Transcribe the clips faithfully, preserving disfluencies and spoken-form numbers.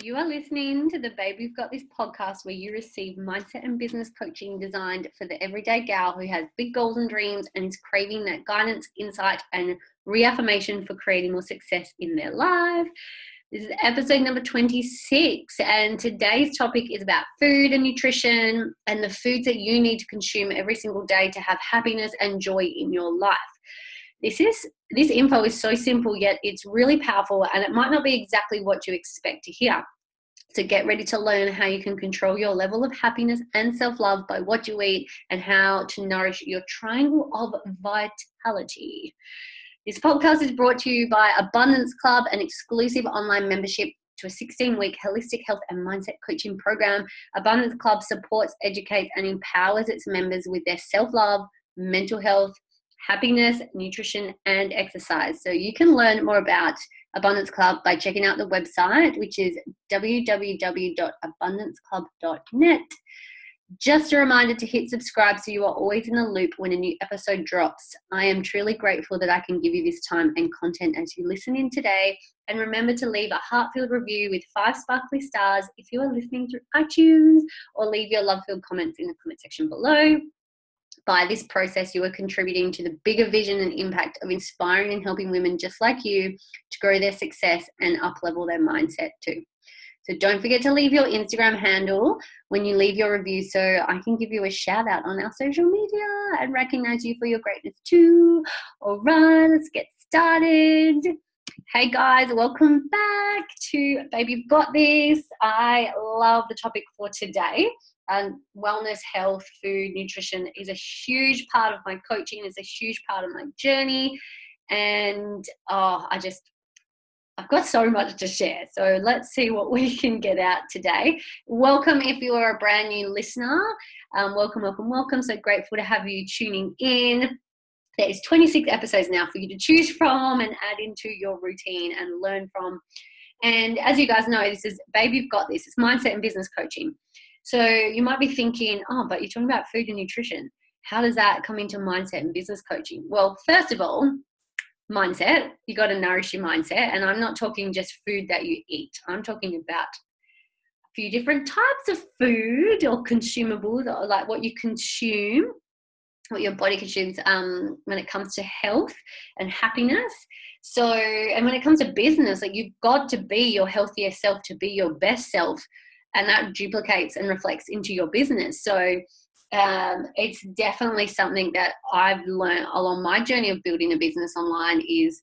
You are listening to the Babe You've Got This podcast, where you receive mindset and business coaching designed for the everyday gal who has big goals and dreams and is craving that guidance, insight, and reaffirmation for creating more success in their life. This is episode number twenty-six, and today's topic is about food and nutrition and the foods that you need to consume every single day to have happiness and joy in your life. This is this info is so simple, yet it's really powerful, and it might not be exactly what you expect to hear. So get ready to learn how you can control your level of happiness and self-love by what you eat and how to nourish your triangle of vitality. This podcast is brought to you by Abundance Club, an exclusive online membership to a sixteen-week holistic health and mindset coaching program. Abundance Club supports, educates, and empowers its members with their self-love, mental health, happiness, nutrition, and exercise. So you can learn more about Abundance Club by checking out the website, which is w w w dot abundance club dot net. Just a reminder to hit subscribe so you are always in the loop when a new episode drops. I am truly grateful that I can give you this time and content as you listen in today. And remember to leave a heart-filled review with five sparkly stars if you are listening through iTunes, or leave your love-filled comments in the comment section below. By this process, you are contributing to the bigger vision and impact of inspiring and helping women just like you to grow their success and up-level their mindset too. So don't forget to leave your Instagram handle when you leave your review, so I can give you a shout out on our social media and recognize you for your greatness too. All right, let's get started. Hey guys, welcome back to Babe You've Got This. I love the topic for today. Um, wellness, health, food, nutrition is a huge part of my coaching. It's a huge part of my journey. And oh, I just, I've got so much to share. So let's see what we can get out today. Welcome if you are a brand new listener. Um, welcome, welcome, welcome. So grateful to have you tuning in. There's twenty-six episodes now for you to choose from and add into your routine and learn from. And as you guys know, this is Babe You've Got This. It's mindset and business coaching. So you might be thinking, oh, but you're talking about food and nutrition. How does that come into mindset and business coaching? Well, first of all, mindset, you got to nourish your mindset. And I'm not talking just food that you eat. I'm talking about a few different types of food or consumables, or like what you consume, what your body consumes um, when it comes to health and happiness. So, and when it comes to business, like you've got to be your healthier self to be your best self. And that duplicates and reflects into your business. So um, it's definitely something that I've learned along my journey of building a business online is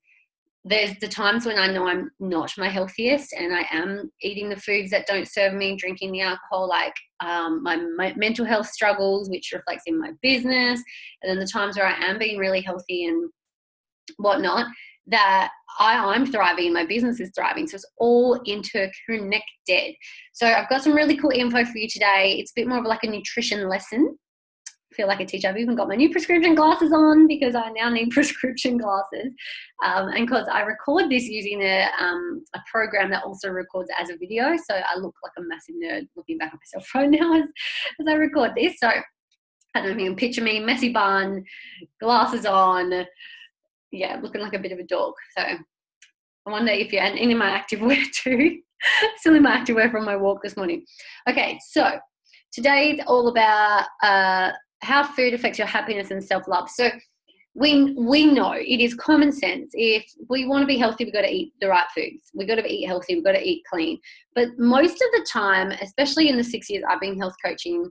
there's the times when I know I'm not my healthiest and I am eating the foods that don't serve me, drinking the alcohol, like um, my, my mental health struggles, which reflects in my business. And then the times where I am being really healthy and whatnot, that I, I'm thriving and my business is thriving. So it's all interconnected. So I've got some really cool info for you today. It's a bit more of like a nutrition lesson. I feel like a teacher. I've even got my new prescription glasses on because I now need prescription glasses. Um, and because I record this using a, um, a program that also records as a video. So I look like a massive nerd looking back at myself right now as, as I record this. So I don't know if you can picture me, messy bun, glasses on, yeah, looking like a bit of a dog. So I wonder if you're, and in my activewear too, still in my activewear from my walk this morning. Okay, so today it's all about uh, how food affects your happiness and self-love. So we we know it is common sense. If we want to be healthy, we've got to eat the right foods. We've got to eat healthy. We've got to eat clean. But most of the time, especially in the six years I've been health coaching,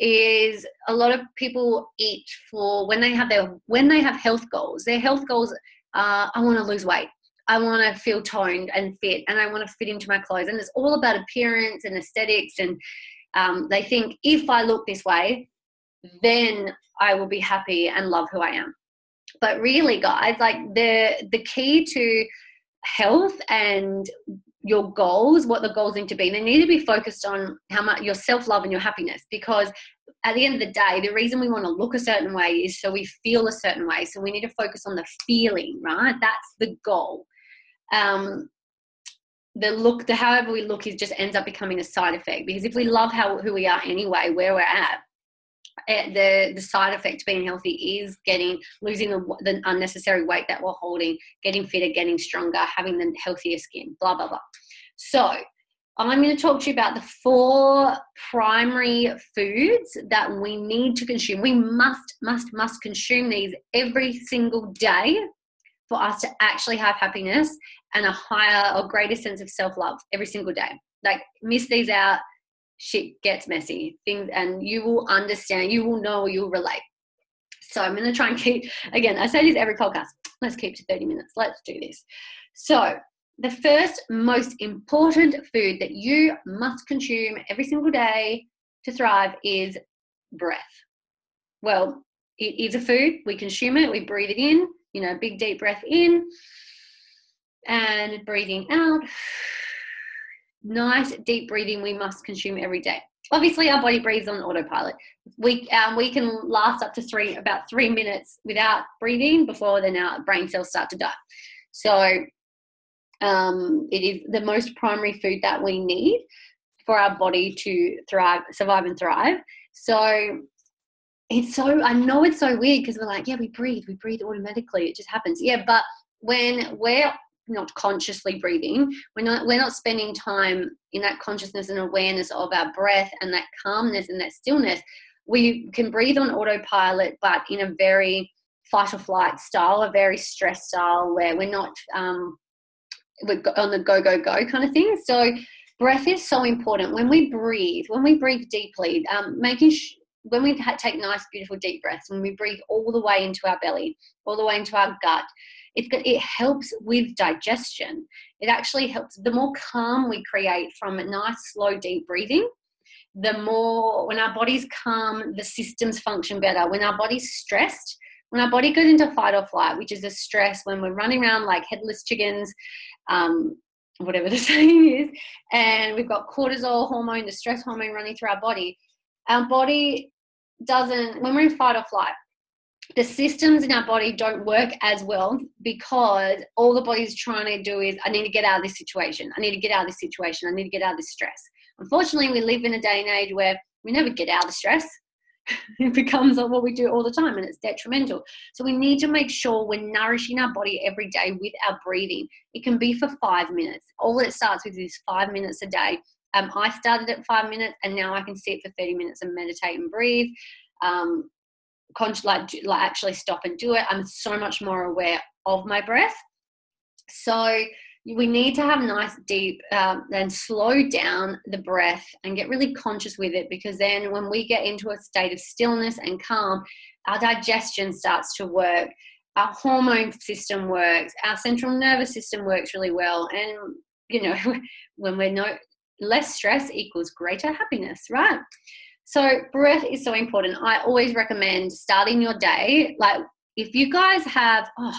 is a lot of people eat for when they have their when they have health goals. Their health goals are, I want to lose weight, I want to feel toned and fit, and I want to fit into my clothes. And it's all about appearance and aesthetics. And um, they think if I look this way, then I will be happy and love who I am. But really, guys, like the the key to health and your goals, what the goals need to be. They need to be focused on how much your self-love and your happiness, because at the end of the day, the reason we want to look a certain way is so we feel a certain way. So we need to focus on the feeling, right? That's the goal. Um, the look, the however we look is just ends up becoming a side effect, because if we love how who we are anyway, where we're at, the the side effect to being healthy is getting losing the, the unnecessary weight that we're holding, getting fitter, getting stronger, having the healthier skin, blah blah blah. So I'm going to talk to you about the four primary foods that we need to consume. We must, must, must consume these every single day for us to actually have happiness and a higher or greater sense of self-love every single day. Like, miss these out, shit gets messy. Things, and you will understand, you will know, you'll relate. So I'm going to try and keep, again, I say this every podcast, let's keep to thirty minutes. Let's do this. So the first most important food that you must consume every single day to thrive is breath. Well, it is a food. We consume it. We breathe it in, you know, big deep breath in and breathing out. Nice deep breathing we must consume every day. Obviously, our body breathes on autopilot. We um, we can last up to three about three minutes without breathing before then our brain cells start to die. So um, it is the most primary food that we need for our body to thrive, survive and thrive. So it's so I know it's so weird because we're like, yeah, we breathe, we breathe automatically. It just happens. Yeah, but when we're not consciously breathing, we're not we're not spending time in that consciousness and awareness of our breath and that calmness and that stillness. We can breathe on autopilot, but in a very fight or flight style, a very stress style where we're not um we're on the go go go kind of thing. So breath is so important. When we breathe, when we breathe deeply, um making sh- when we take nice beautiful deep breaths, when we breathe all the way into our belly, all the way into our gut, It, it helps with digestion. It actually helps. The more calm we create from a nice, slow, deep breathing, the more, when our body's calm, the systems function better. When our body's stressed, when our body goes into fight or flight, which is a stress when we're running around like headless chickens, um, whatever the saying is, and we've got cortisol hormone, the stress hormone running through our body, our body doesn't, when we're in fight or flight, the systems in our body don't work as well because all the body's trying to do is, I need to get out of this situation. I need to get out of this situation. I need to get out of this stress. Unfortunately, we live in a day and age where we never get out of the stress. It becomes what we do all the time and it's detrimental. So we need to make sure we're nourishing our body every day with our breathing. It can be for five minutes. All it starts with is five minutes a day. Um, I started at five minutes and now I can sit for thirty minutes and meditate and breathe. Um, Like, like actually stop and do it. I'm so much more aware of my breath. So we need to have nice deep um, then slow down the breath and get really conscious with it, because then when we get into a state of stillness and calm, our digestion starts to work, our hormone system works, our central nervous system works really well, and you know, when we're no less stress equals greater happiness, right? So breath is so important. I always recommend starting your day. Like if you guys have, oh,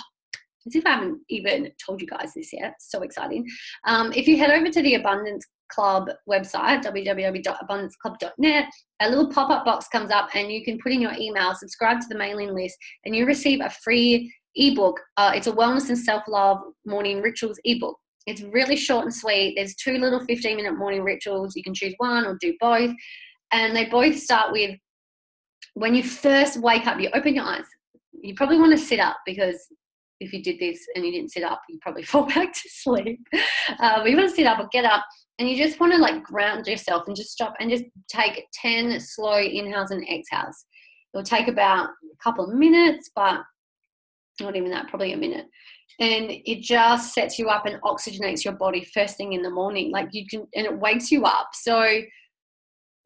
as if I haven't even told you guys this yet, it's so exciting. Um, if you head over to the Abundance Club website, w w w dot abundance club dot net, a little pop-up box comes up and you can put in your email, subscribe to the mailing list, and you receive a free ebook. Uh, it's a wellness and self-love morning rituals ebook. It's really short and sweet. There's two little fifteen minute morning rituals. You can choose one or do both. And they both start with, when you first wake up, you open your eyes. You probably want to sit up, because if you did this and you didn't sit up, you probably fall back to sleep. Uh, but you want to sit up or get up, and you just want to like ground yourself and just stop and just take ten slow inhales and exhales. It'll take about a couple of minutes, but not even that, probably a minute. And it just sets you up and oxygenates your body first thing in the morning. Like you can, and it wakes you up. So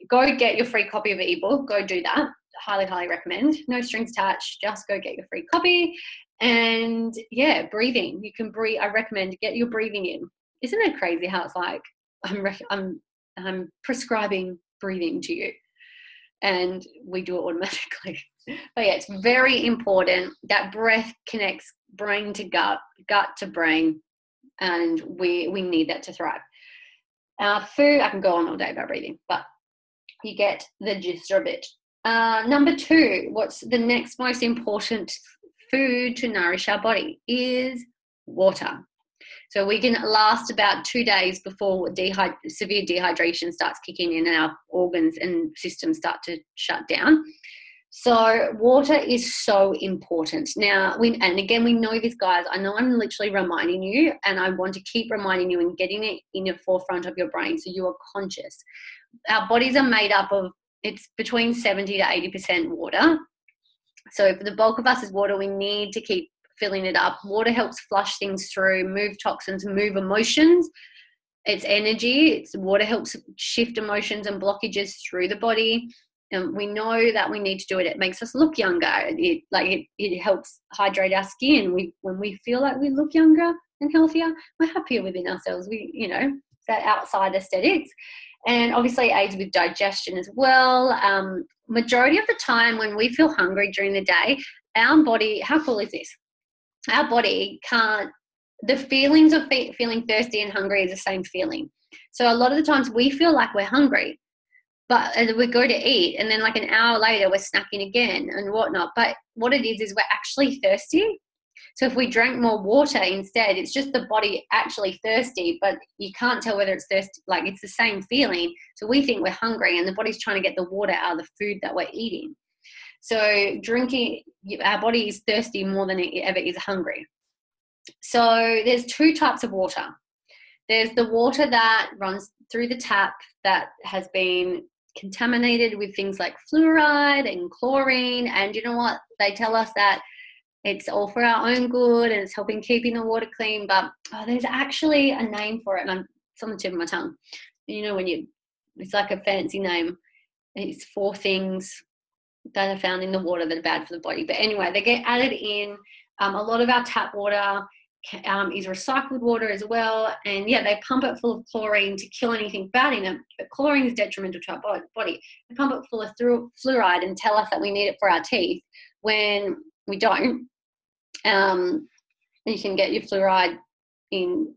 go get your free copy of an ebook. Go do that. Highly, highly recommend. No strings attached. Just go get your free copy. And yeah, breathing. You can breathe. I recommend get your breathing in. Isn't it crazy how it's like I'm rec- I'm I'm prescribing breathing to you, and we do it automatically. But yeah, it's very important that breath connects brain to gut, gut to brain, and we we need that to thrive. Uh, food. I can go on all day about breathing, but you get the gist of it. Uh, number two, what's the next most important food to nourish our body is water. So we can last about two days before dehy- severe dehydration starts kicking in and our organs and systems start to shut down. So water is so important. Now, we, and again, we know this, guys. I know I'm literally reminding you, and I want to keep reminding you and getting it in the forefront of your brain so you are conscious. Our bodies are made up of, it's between seventy to eighty percent water. So for the bulk of us is water, we need to keep filling it up. Water helps flush things through, move toxins, move emotions. It's energy. It's water helps shift emotions and blockages through the body. And we know that we need to do it. It makes us look younger. It, like it, it helps hydrate our skin. We, when we feel like we look younger and healthier, we're happier within ourselves. We, you know, it's that outside aesthetics. And obviously aids with digestion as well. Um, majority of the time when we feel hungry during the day, our body, how cool is this? Our body can't, the feelings of fe- feeling thirsty and hungry is the same feeling. So a lot of the times we feel like we're hungry, but we go to eat and then like an hour later we're snacking again and whatnot. But what it is is we're actually thirsty. So if we drank more water instead, it's just the body actually thirsty, but you can't tell whether it's thirsty, like it's the same feeling. So we think we're hungry and the body's trying to get the water out of the food that we're eating. So drinking, our body is thirsty more than it ever is hungry. So there's two types of water. There's the water that runs through the tap that has been contaminated with things like fluoride and chlorine. And you know what? They tell us that it's all for our own good and it's helping keeping the water clean. But oh, there's actually a name for it. And I'm, it's on the tip of my tongue. You know, when you, it's like a fancy name. It's four things that are found in the water that are bad for the body. But anyway, they get added in. Um, a lot of our tap water um, is recycled water as well. And yeah, they pump it full of chlorine to kill anything bad in it. But chlorine is detrimental to our body. They pump it full of thru- fluoride and tell us that we need it for our teeth when we don't. Um, you can get your fluoride in,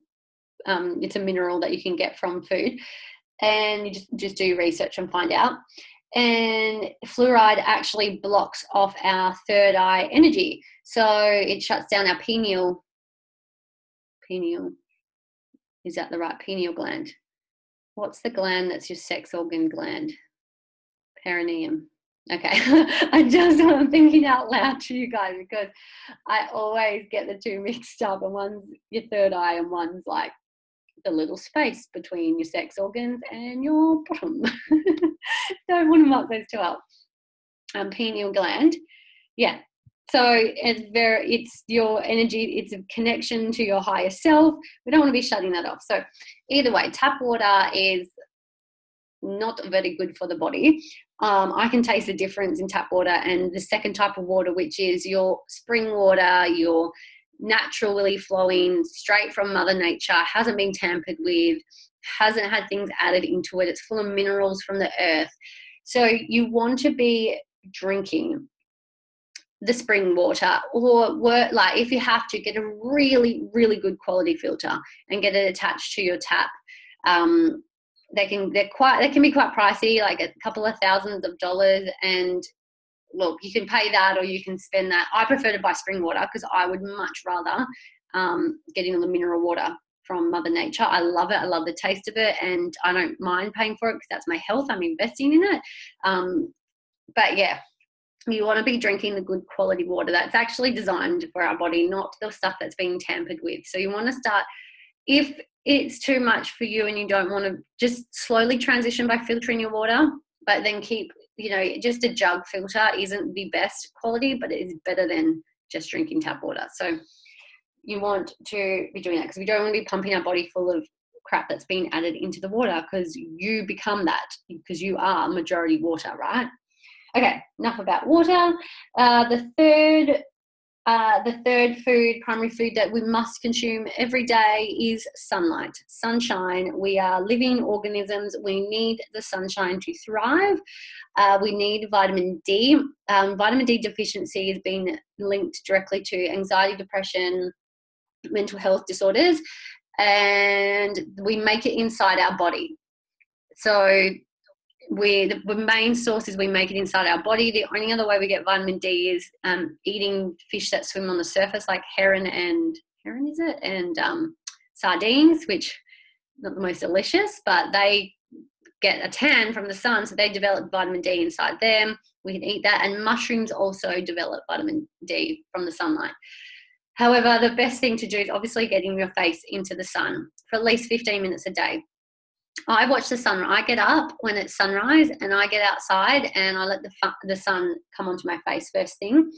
um, it's a mineral that you can get from food. And you just, just do research and find out. And fluoride actually blocks off our third eye energy. So it shuts down our pineal. Pineal. Is that the right pineal gland? What's the gland that's your sex organ gland? Perineum. Okay. I just I'm thinking out loud to you guys because I always get the two mixed up, and one's your third eye and one's like the little space between your sex organs and your bottom. Don't want to mark those two up. Um, pineal gland. Yeah. So it's very, it's your energy, it's a connection to your higher self. We don't want to be shutting that off. So either way, tap water is not very good for the body. Um, I can taste the difference in tap water and the second type of water, which is your spring water, your naturally flowing straight from Mother Nature, hasn't been tampered with, hasn't had things added into it. It's full of minerals from the earth. So you want to be drinking the spring water, or work, like if you have to, get a really, really good quality filter and get it attached to your tap. Um, they can they're quite they can be quite pricey, like a couple of thousands of dollars, and look, you can pay that or you can spend that. I prefer to buy spring water because I would much rather um, getting the mineral water from Mother Nature. I love it. I love the taste of it, and I don't mind paying for it because that's my health. I'm investing in it. Um, but yeah, you want to be drinking the good quality water that's actually designed for our body, not the stuff that's being tampered with. So you want to start, if it's too much for you and you don't want to, just slowly transition by filtering your water, but then keep, you know, just a jug filter isn't the best quality, but it is better than just drinking tap water. So you want to be doing that because we don't want to be pumping our body full of crap that's been added into the water, because you become that, because you are majority water, right? Okay, enough about water. Uh, the third uh, the third food, primary food that we must consume every day is sunlight, sunshine. We are living organisms. We need the sunshine to thrive. Uh, we need vitamin D. Um, vitamin D deficiency has been linked directly to anxiety, depression, mental health disorders, and we make it inside our body. So we, the main source is we make it inside our body. The only other way we get vitamin D is um, eating fish that swim on the surface, like heron and heron is it and um, sardines, which not the most delicious, but they get a tan from the sun, so they develop vitamin D inside them. We can eat that, and mushrooms also develop vitamin D from the sunlight. However, the best thing to do is obviously getting your face into the sun for at least fifteen minutes a day. I watch the sunrise. I get up when it's sunrise and I get outside and I let the, the sun come onto my face first thing.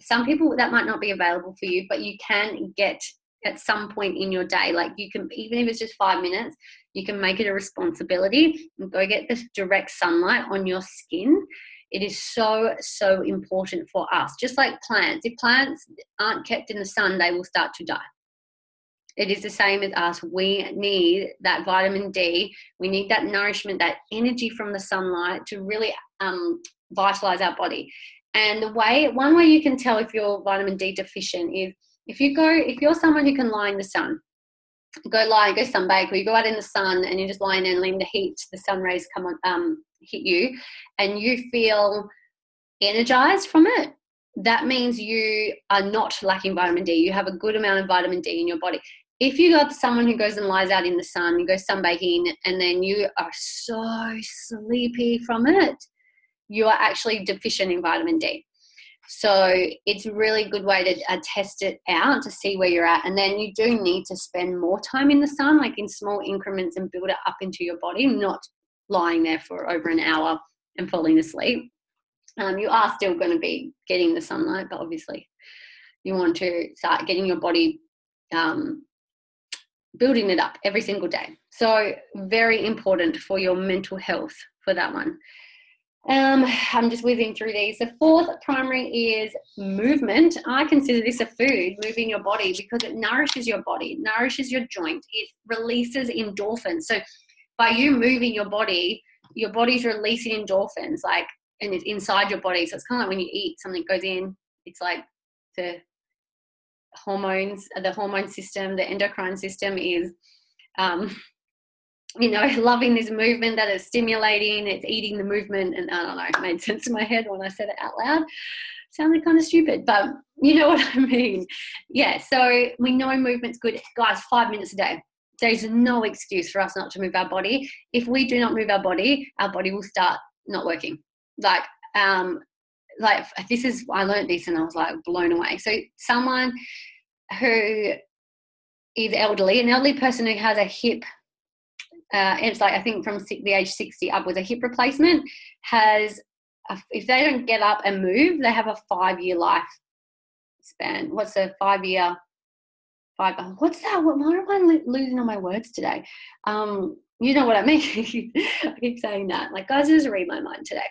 Some people, that might not be available for you, but you can get at some point in your day, like you can, even if it's just five minutes, you can make it a responsibility and go get this direct sunlight on your skin. It is so, so important for us. Just like plants, if plants aren't kept in the sun, they will start to die. It is the same as us. We need that vitamin D. We need that nourishment, that energy from the sunlight to really um, vitalize our body. And the way, one way you can tell if you're vitamin D deficient is if you go, if you're someone who can lie in the sun, go lie, go sunbake, or you go out in the sun and you're just lying there and letting the heat, the sun rays come on, um, hit you, and you feel energized from it, that means you are not lacking vitamin D. You have a good amount of vitamin D in your body. If you got someone who goes and lies out in the sun, you go sunbaking, and then you are so sleepy from it, you are actually deficient in vitamin D. So it's a really good way to uh, test it out to see where you're at. And then you do need to spend more time in the sun, like in small increments, and build it up into your body, not lying there for over an hour and falling asleep. Um, you are still going to be getting the sunlight, but obviously you want to start getting your body um, building it up every single day. So very important for your mental health for that one. Um, I'm just whizzing through these. The fourth primary is movement. I consider this a food, moving your body, because it nourishes your body, it nourishes your joint, it releases endorphins. So by you moving your body, your body's releasing endorphins, like, and it's inside your body. So it's kind of like when you eat, something goes in, it's like the hormones, the hormone system, the endocrine system is, um, you know, loving this movement that is stimulating, it's eating the movement. And I don't know, it made sense in my head when I said it out loud. It sounded kind of stupid, but you know what I mean? Yeah, so we know movement's good. Guys, five minutes a day. There's no excuse for us not to move our body. If we do not move our body, our body will start not working. Like, um, like this is, I learned this and I was like blown away. So someone who is elderly, an elderly person who has a hip, uh, it's like I think from the age sixty upwards, a hip replacement has, a, if they don't get up and move, they have a five-year life span. What's a five-year, five, what's that? What, why am I losing all my words today? Um, you know what I mean? I keep saying that. Like, guys, just read my mind today.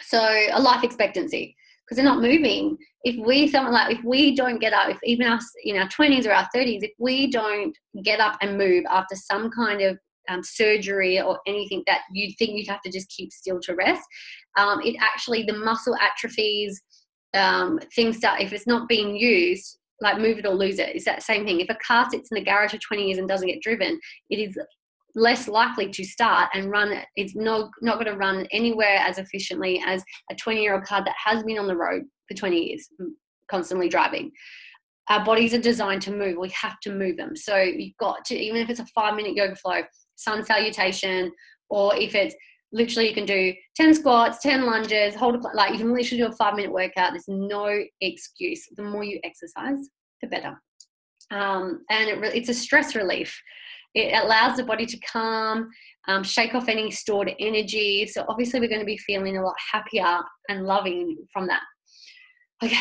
So a life expectancy, because they're not moving. If we, someone like, if we don't get up, if even us in our twenties or our thirties, if we don't get up and move after some kind of um, surgery or anything that you'd think you'd have to just keep still to rest, um, it actually, the muscle atrophies, um, things start, if it's not being used, like move it or lose it. It's that same thing. If a car sits in the garage for twenty years and doesn't get driven, it is less likely to start and run. It's no, not going to run anywhere as efficiently as a twenty-year-old car that has been on the road for twenty years, constantly driving. Our bodies are designed to move. We have to move them. So you've got to, even if it's a five-minute yoga flow, sun salutation, or if it's literally you can do ten squats, ten lunges, hold a, like you can literally do a five-minute workout. There's no excuse. The more you exercise, the better. Um, and it, it's a stress relief. It allows the body to calm, um, shake off any stored energy. So obviously we're going to be feeling a lot happier and loving from that. Okay,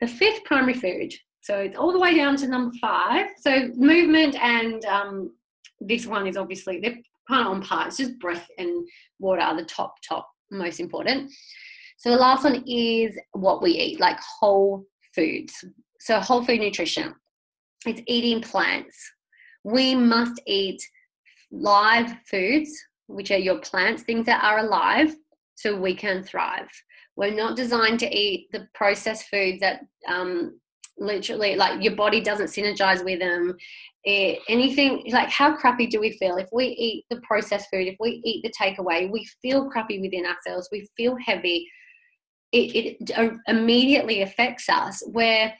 the fifth primary food. So it's all the way down to number five. So movement and um, this one is obviously, they're kind of on par. It's just breath and water are the top, top, most important. So the last one is what we eat, like whole foods. So whole food nutrition. It's eating plants. We must eat live foods, which are your plants, things that are alive, so we can thrive. We're not designed to eat the processed foods that um, literally, like your body doesn't synergize with them. It, anything, like how crappy do we feel? If we eat the processed food, if we eat the takeaway, we feel crappy within ourselves, we feel heavy. It, it immediately affects us where,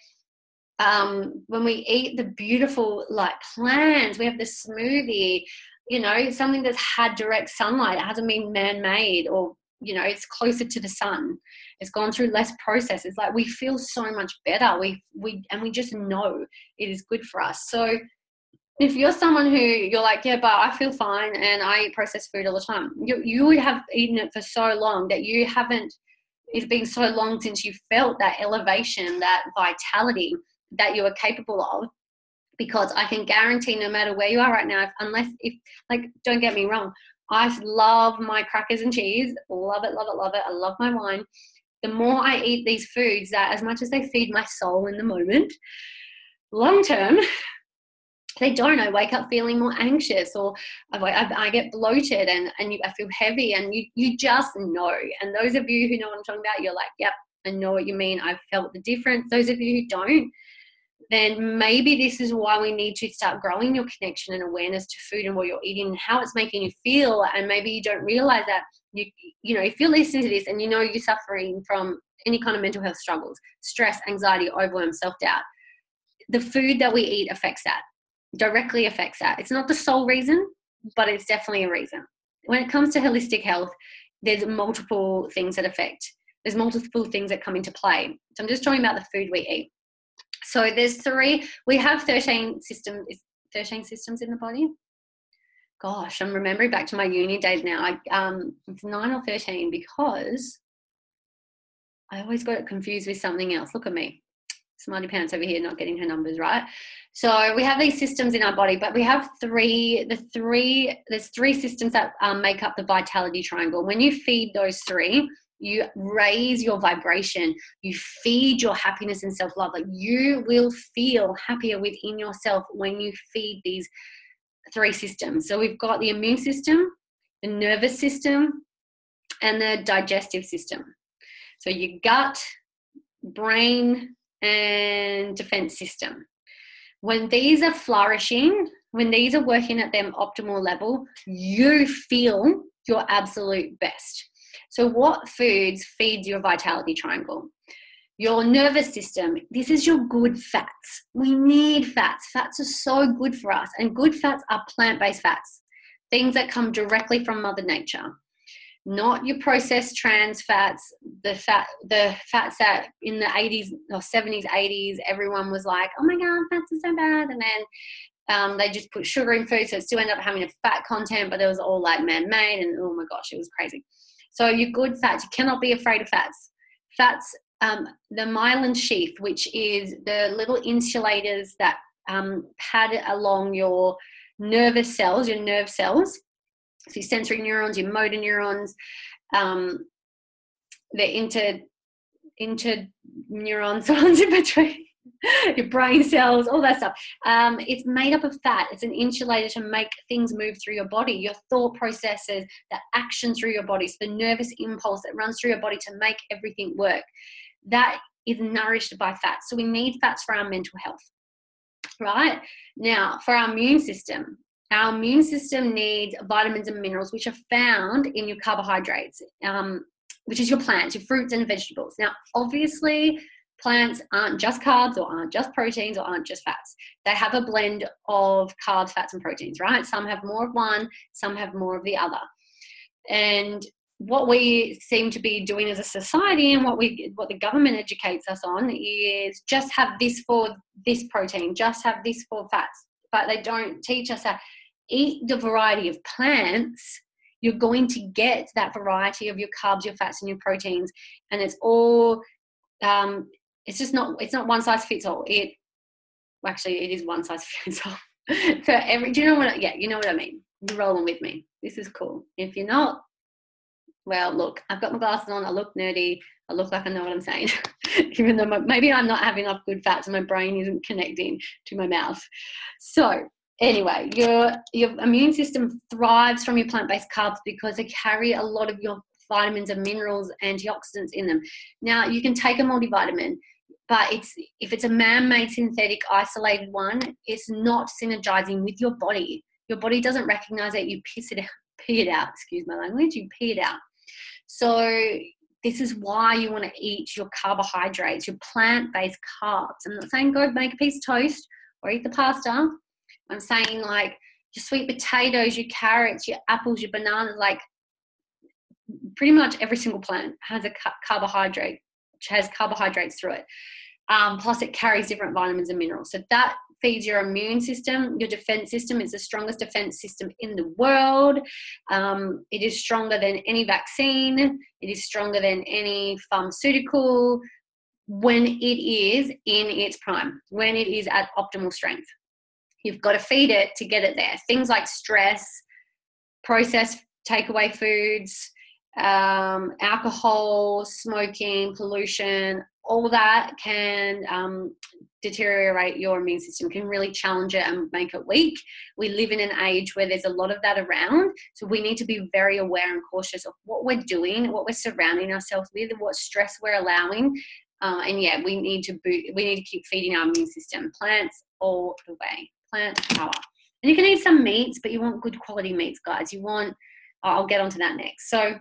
Um, when we eat the beautiful like plants, we have the smoothie, you know, something that's had direct sunlight. It hasn't been man-made, or, you know, it's closer to the sun. It's gone through less processes. Like, we feel so much better. We, we, and we just know it is good for us. So if you're someone who you're like, yeah, but I feel fine and I eat processed food all the time, you, you have eaten it for so long that you haven't, it's been so long since you felt that elevation, that vitality that you are capable of. Because I can guarantee, no matter where you are right now, if, unless if, like, don't get me wrong, I love my crackers and cheese. Love it, love it, love it. I love my wine. The more I eat these foods, that as much as they feed my soul in the moment, long term, they don't. I wake up feeling more anxious, or I, I, I get bloated, and, and you, I feel heavy, and you, you just know. And those of you who know what I'm talking about, you're like, yep, I know what you mean. I've felt the difference. Those of you who don't, then maybe this is why we need to start growing your connection and awareness to food and what you're eating and how it's making you feel. And maybe you don't realize that, you, you know, if you're listening to this and you know you're suffering from any kind of mental health struggles, stress, anxiety, overwhelm, self-doubt, the food that we eat affects that, directly affects that. It's not the sole reason, but it's definitely a reason. When it comes to holistic health, there's multiple things that affect. There's multiple things that come into play. So I'm just talking about the food we eat. So there's three, we have thirteen systems, thirteen systems in the body. Gosh, I'm remembering back to my uni days now. I, um, it's nine or thirteen because I always got it confused with something else. Look at me, smarty pants over here, not getting her numbers right. So we have these systems in our body, but we have three, the three, there's three systems that um, make up the vitality triangle. When you feed those three, you raise your vibration, you feed your happiness and self-love. Like, you will feel happier within yourself when you feed these three systems. So we've got the immune system, the nervous system, and the digestive system. So your gut, brain, and defense system. When these are flourishing, when these are working at their optimal level, you feel your absolute best. So what foods feeds your vitality triangle? Your nervous system. This is your good fats. We need fats. Fats are so good for us. And good fats are plant-based fats, things that come directly from Mother Nature, not your processed trans fats, the fat, the fats that in the eighties or seventies, eighties, everyone was like, oh my God, fats are so bad. And then Um, they just put sugar in food, so it still ended up having a fat content, but it was all like man-made, and oh my gosh, it was crazy. So your good fats, you cannot be afraid of fats. Fats, um, the myelin sheath, which is the little insulators that um, pad along your nervous cells, your nerve cells, so your sensory neurons, your motor neurons, um, the inter, inter neurons, ones in between. Your brain cells, all that stuff. Um, it's made up of fat. It's an insulator to make things move through your body, your thought processes, the action through your body, so the nervous impulse that runs through your body to make everything work. That is nourished by fat. So we need fats for our mental health, right? Now, for our immune system, our immune system needs vitamins and minerals, which are found in your carbohydrates, um, which is your plants, your fruits and vegetables. Now, obviously, plants aren't just carbs, or aren't just proteins, or aren't just fats. They have a blend of carbs, fats, and proteins, right? Some have more of one, some have more of the other. And what we seem to be doing as a society, and what we, what the government educates us on, is just have this for this protein, just have this for fats. But they don't teach us that eat the variety of plants. You're going to get that variety of your carbs, your fats, and your proteins, and it's all um it's just not it's not one size fits all. It actually it is one size fits all for every, do you know what I, yeah you know what I mean, you're rolling with me, this is cool. If you're not, well, look, I've got my glasses on, I look nerdy, I look like I know what I'm saying even though my, maybe I'm not having enough good fats and my brain isn't connecting to my mouth. So anyway, your your immune system thrives from your plant-based carbs because they carry a lot of your vitamins and minerals, antioxidants in them. Now, you can take a multivitamin, but it's if it's a man-made synthetic isolated one, it's not synergizing with your body. Your body doesn't recognize it. You piss it out, pee it out, excuse my language, you pee it out. So this is why you want to eat your carbohydrates, your plant-based carbs. I'm not saying go make a piece of toast or eat the pasta. I'm saying, like, your sweet potatoes, your carrots, your apples, your bananas, like pretty much every single plant has a carbohydrate, which has carbohydrates through it. Um, plus it carries different vitamins and minerals. So that feeds your immune system, your defense system. It's the strongest defense system in the world. Um, it is stronger than any vaccine. It is stronger than any pharmaceutical when it is in its prime, when it is at optimal strength. You've got to feed it to get it there. Things like stress, processed takeaway foods, um, alcohol, smoking, pollution, all that can um, deteriorate your immune system, can really challenge it and make it weak. We live in an age where there's a lot of that around, so we need to be very aware and cautious of what we're doing, what we're surrounding ourselves with, what stress we're allowing. Uh, and yeah, we need to boot, we need to keep feeding our immune system. Plants all the way. Plant power. And you can eat some meats, but you want good quality meats, guys. You want, I'll get onto that next. So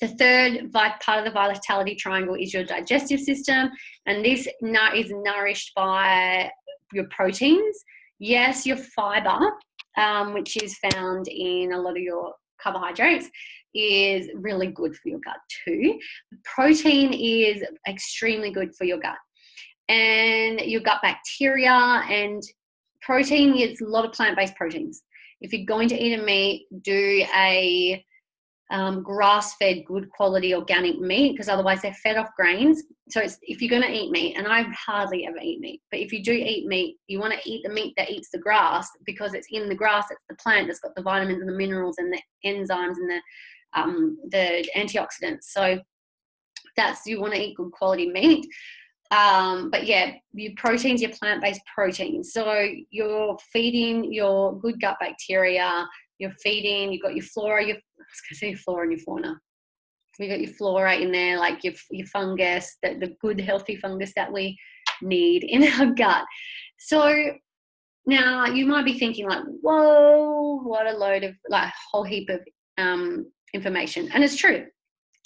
the third part of the vitality triangle is your digestive system, and this is nourished by your proteins. Yes, your fiber, um, which is found in a lot of your carbohydrates, is really good for your gut too. Protein is extremely good for your gut and your gut bacteria, and protein is a lot of plant-based proteins. If you're going to eat a meat, do a um, grass-fed, good quality organic meat, because otherwise they're fed off grains. So it's, if you're going to eat meat, and I hardly ever eat meat, but if you do eat meat, you want to eat the meat that eats the grass, because it's in the grass, it's the plant that's got the vitamins and the minerals and the enzymes and the Um, the antioxidants. So that's, you want to eat good quality meat. Um, but yeah, your proteins, your plant-based proteins. So you're feeding your good gut bacteria, you're feeding, you've got your flora, your, I was going to say your flora and your fauna. We've got your flora in there, like your, your fungus, the, the good healthy fungus that we need in our gut. So now you might be thinking like, whoa, what a load of, like a whole heap of um information, and it's true,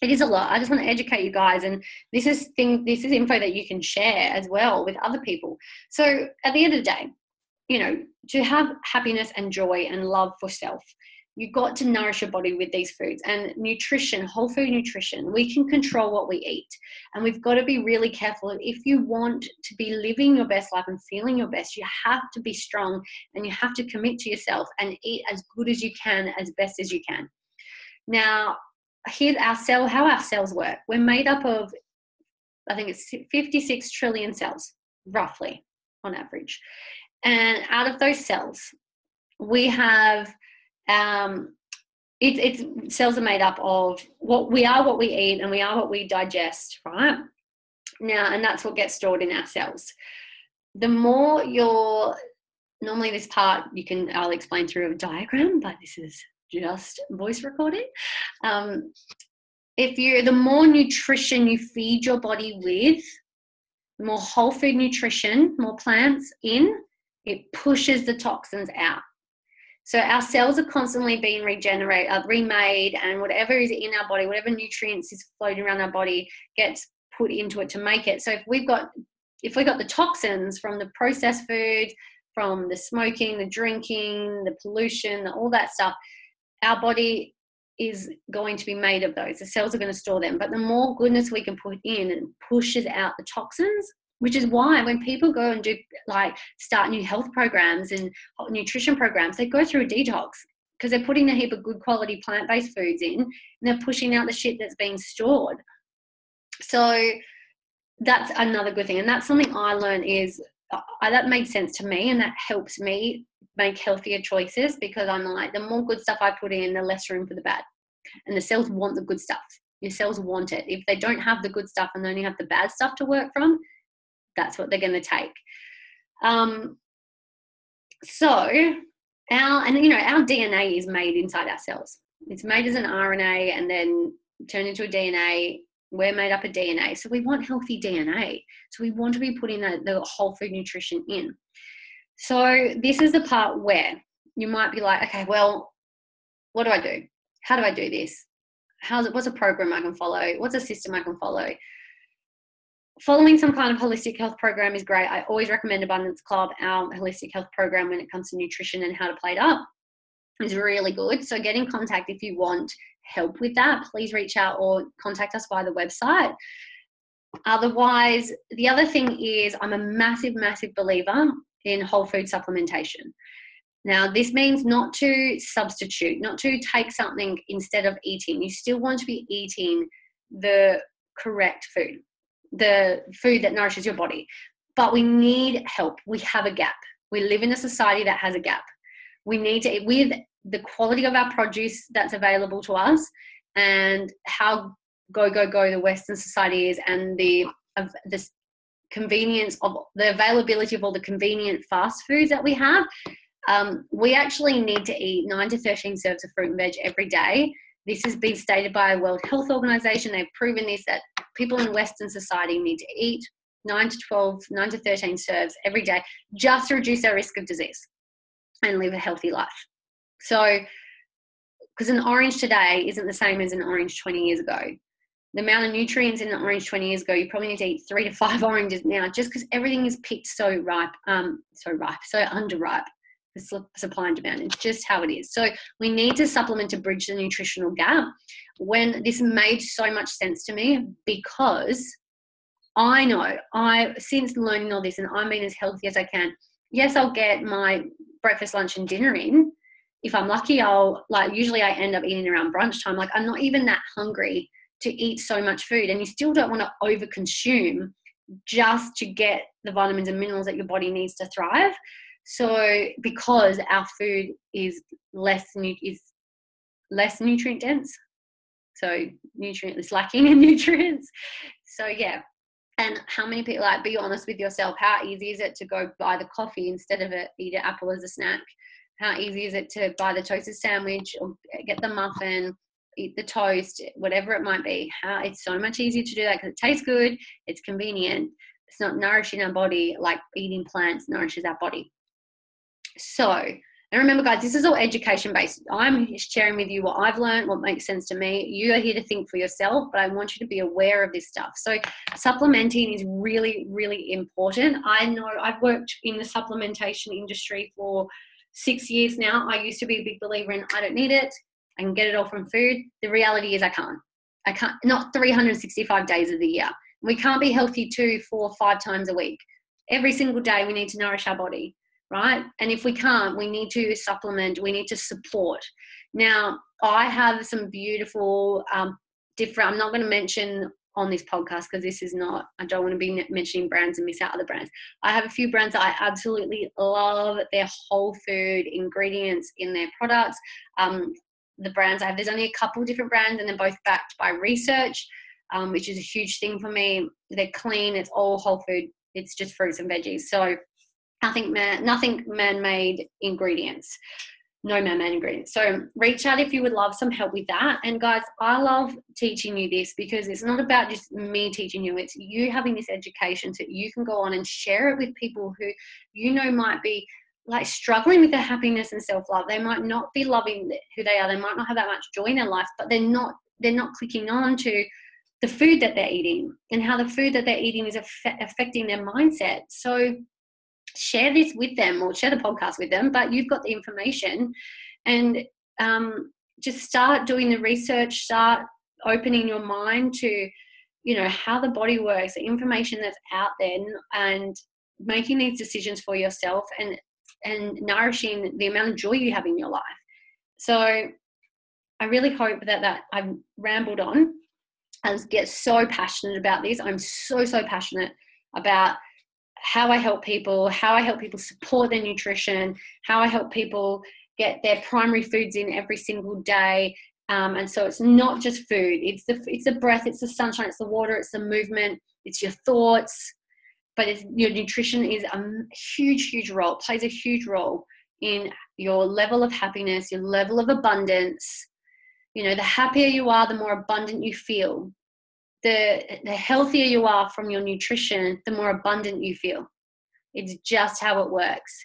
it is a lot. I just want to educate you guys, and this is thing this is info that you can share as well with other people. So at the end of the day, you know, to have happiness and joy and love for self, you've got to nourish your body with these foods and nutrition, whole food nutrition. We can control what we eat, and we've got to be really careful. If you want to be living your best life and feeling your best, you have to be strong and you have to commit to yourself and eat as good as you can, as best as you can. Now, here's our cell, how our cells work. We're made up of, I think it's fifty-six trillion cells, roughly, on average. And out of those cells, we have... Um, it, it's cells are made up of what we are, what we eat, and we are what we digest, right? Now, and that's what gets stored in our cells. The more you're, normally this part you can, I'll explain through a diagram, but this is just voice recording. Um, if you, the more nutrition you feed your body with, more whole food nutrition, more plants in, it pushes the toxins out. So our cells are constantly being regenerated, uh, remade, and whatever is in our body, whatever nutrients is floating around our body gets put into it to make it. So if we've got, if we've got the toxins from the processed food, from the smoking, the drinking, the pollution, the, all that stuff, our body is going to be made of those. The cells are going to store them. But the more goodness we can put in, it pushes out the toxins, which is why when people go and do like start new health programs and nutrition programs, they go through a detox because they're putting a heap of good quality plant-based foods in and they're pushing out the shit that's being stored. So that's another good thing. And that's something I learned is I, that made sense to me, and that helps me make healthier choices, because I'm like, the more good stuff I put in, the less room for the bad. And the cells want the good stuff. Your cells want it. If they don't have the good stuff and only have the bad stuff to work from, that's what they're going to take. Um, so, our and you know our D N A is made inside our cells. It's made as an R N A and then turned into a D N A. We're made up of D N A, so we want healthy D N A. So we want to be putting the, the whole food nutrition in. So this is the part where you might be like, okay, well, what do I do? How do I do this? How's it? What's a program I can follow? What's a system I can follow? Following some kind of holistic health program is great. I always recommend Abundance Club, our holistic health program, when it comes to nutrition and how to play it up. is really good. So get in contact if you want help with that. Please reach out or contact us via the website. Otherwise, the other thing is I'm a massive, massive believer in whole food supplementation. Now, this means not to substitute, not to take something instead of eating. You still want to be eating the correct food, the food that nourishes your body. But we need help. We have a gap. We live in a society that has a gap. We need to eat with the quality of our produce that's available to us and how go, go, go the Western society is, and the, of this convenience of the availability of all the convenient fast foods that we have. Um, we actually need to eat nine to thirteen serves of fruit and veg every day. This has been stated by a World Health Organization. They've proven this, that people in Western society need to eat nine to twelve, nine to thirteen serves every day just to reduce their risk of disease and live a healthy life. So, because an orange today isn't the same as an orange twenty years ago. The amount of nutrients in an orange twenty years ago, you probably need to eat three to five oranges now, just because everything is picked so ripe, um, so ripe, so underripe. Supply and demand. It's just how it is. So we need to supplement to bridge the nutritional gap. When this made so much sense to me, because I know I, since learning all this, and I'm being as healthy as I can, yes, I'll get my breakfast, lunch and dinner in. If I'm lucky, I'll like, usually I end up eating around brunch time. Like, I'm not even that hungry to eat so much food. And you still don't want to overconsume just to get the vitamins and minerals that your body needs to thrive. So because our food is less is less nutrient dense, so nutrient is lacking in nutrients. So yeah, and how many people, like, be honest with yourself, how easy is it to go buy the coffee instead of a, eat an apple as a snack? How easy is it to buy the toasted sandwich or get the muffin, eat the toast, whatever it might be? How it's so much easier to do that because it tastes good, it's convenient, it's not nourishing our body like eating plants nourishes our body. So, and remember guys, this is all education based. I'm sharing with you what I've learned, what makes sense to me. You are here to think for yourself, but I want you to be aware of this stuff. So supplementing is really, really important. I know I've worked in the supplementation industry for six years now. I used to be a big believer in I don't need it. I can get it all from food. The reality is I can't. I can't, not three hundred sixty-five days of the year. We can't be healthy two, four, five times a week. Every single day we need to nourish our body. Right? And if we can't, we need to supplement, we need to support. Now, I have some beautiful, um, different, I'm not going to mention on this podcast because this is not, I don't want to be mentioning brands and miss out other brands. I have a few brands that I absolutely love, their whole food ingredients in their products. Um, the brands I have, there's only a couple different brands and they're both backed by research, um, which is a huge thing for me. They're clean, it's all whole food, it's just fruits and veggies. So Nothing man, nothing man-made ingredients, no man-made ingredients. So reach out if you would love some help with that. And guys, I love teaching you this because it's not about just me teaching you, it's you having this education so you can go on and share it with people who you know might be like struggling with their happiness and self-love. They might not be loving who they are. They might not have that much joy in their life, but they're not, they're not clicking on to the food that they're eating and how the food that they're eating is aff- affecting their mindset. So share this with them or share the podcast with them, but you've got the information and um, just start doing the research, start opening your mind to, you know, how the body works, the information that's out there, and making these decisions for yourself and, and nourishing the amount of joy you have in your life. So I really hope that, that I've rambled on. I get so passionate about this. I'm so, so passionate about how I help people, how I help people support their nutrition, how I help people get their primary foods in every single day. Um, and so it's not just food. It's the, it's the breath, it's the sunshine, it's the water, it's the movement, it's your thoughts. But it's, your nutrition is a huge, huge role, plays a huge role in your level of happiness, your level of abundance. You know, the happier you are, the more abundant you feel. The, the healthier you are from your nutrition, the more abundant you feel. It's just how it works.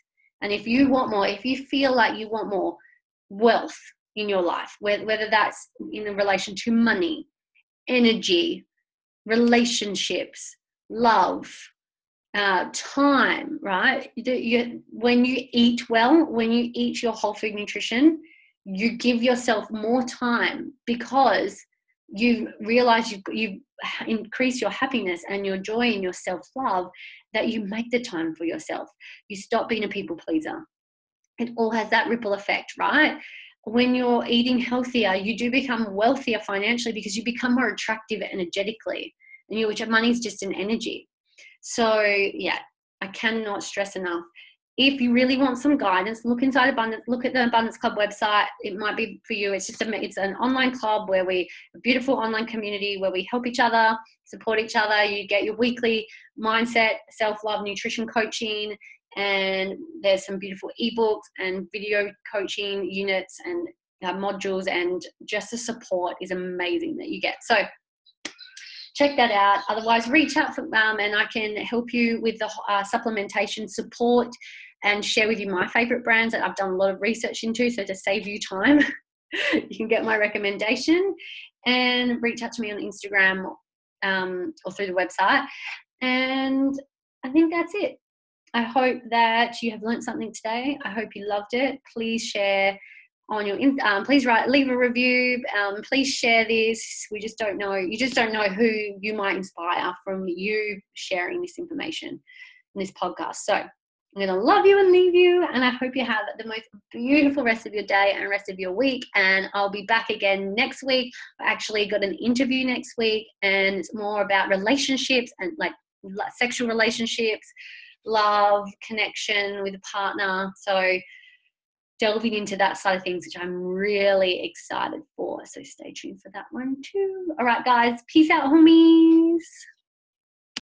And if you want more, if you feel like you want more wealth in your life, whether that's in relation to money, energy, relationships, love, uh, time, right? You, when you eat well, when you eat your whole food nutrition, you give yourself more time because you realize you you increase your happiness and your joy and your self-love, that you make the time for yourself. You stop being a people pleaser. It all has that ripple effect, right? When you're eating healthier, you do become wealthier financially because you become more attractive energetically, and you, which money is just an energy. So yeah, I cannot stress enough. If you really want some guidance, look inside Abundance, look at the Abundance Club website. It might be for you. It's just a, it's an online club where we, a beautiful online community where we help each other, support each other. You get your weekly mindset, self-love, nutrition coaching, and there's some beautiful ebooks and video coaching units and uh, modules, and just the support is amazing that you get. So check that out. Otherwise, reach out for um, and I can help you with the uh, supplementation support and share with you my favorite brands that I've done a lot of research into. So to save you time, you can get my recommendation and reach out to me on Instagram um, or through the website. And I think that's it. I hope that you have learned something today. I hope you loved it. Please share on your, um, please write, leave a review. Um, please share this. We just don't know. You just don't know who you might inspire from you sharing this information in this podcast. So I'm going to love you and leave you. And I hope you have the most beautiful rest of your day and rest of your week. And I'll be back again next week. I actually got an interview next week, and it's more about relationships and like sexual relationships, love, connection with a partner. So delving into that side of things, which I'm really excited for. So stay tuned for that one too. All right, guys. Peace out, homies.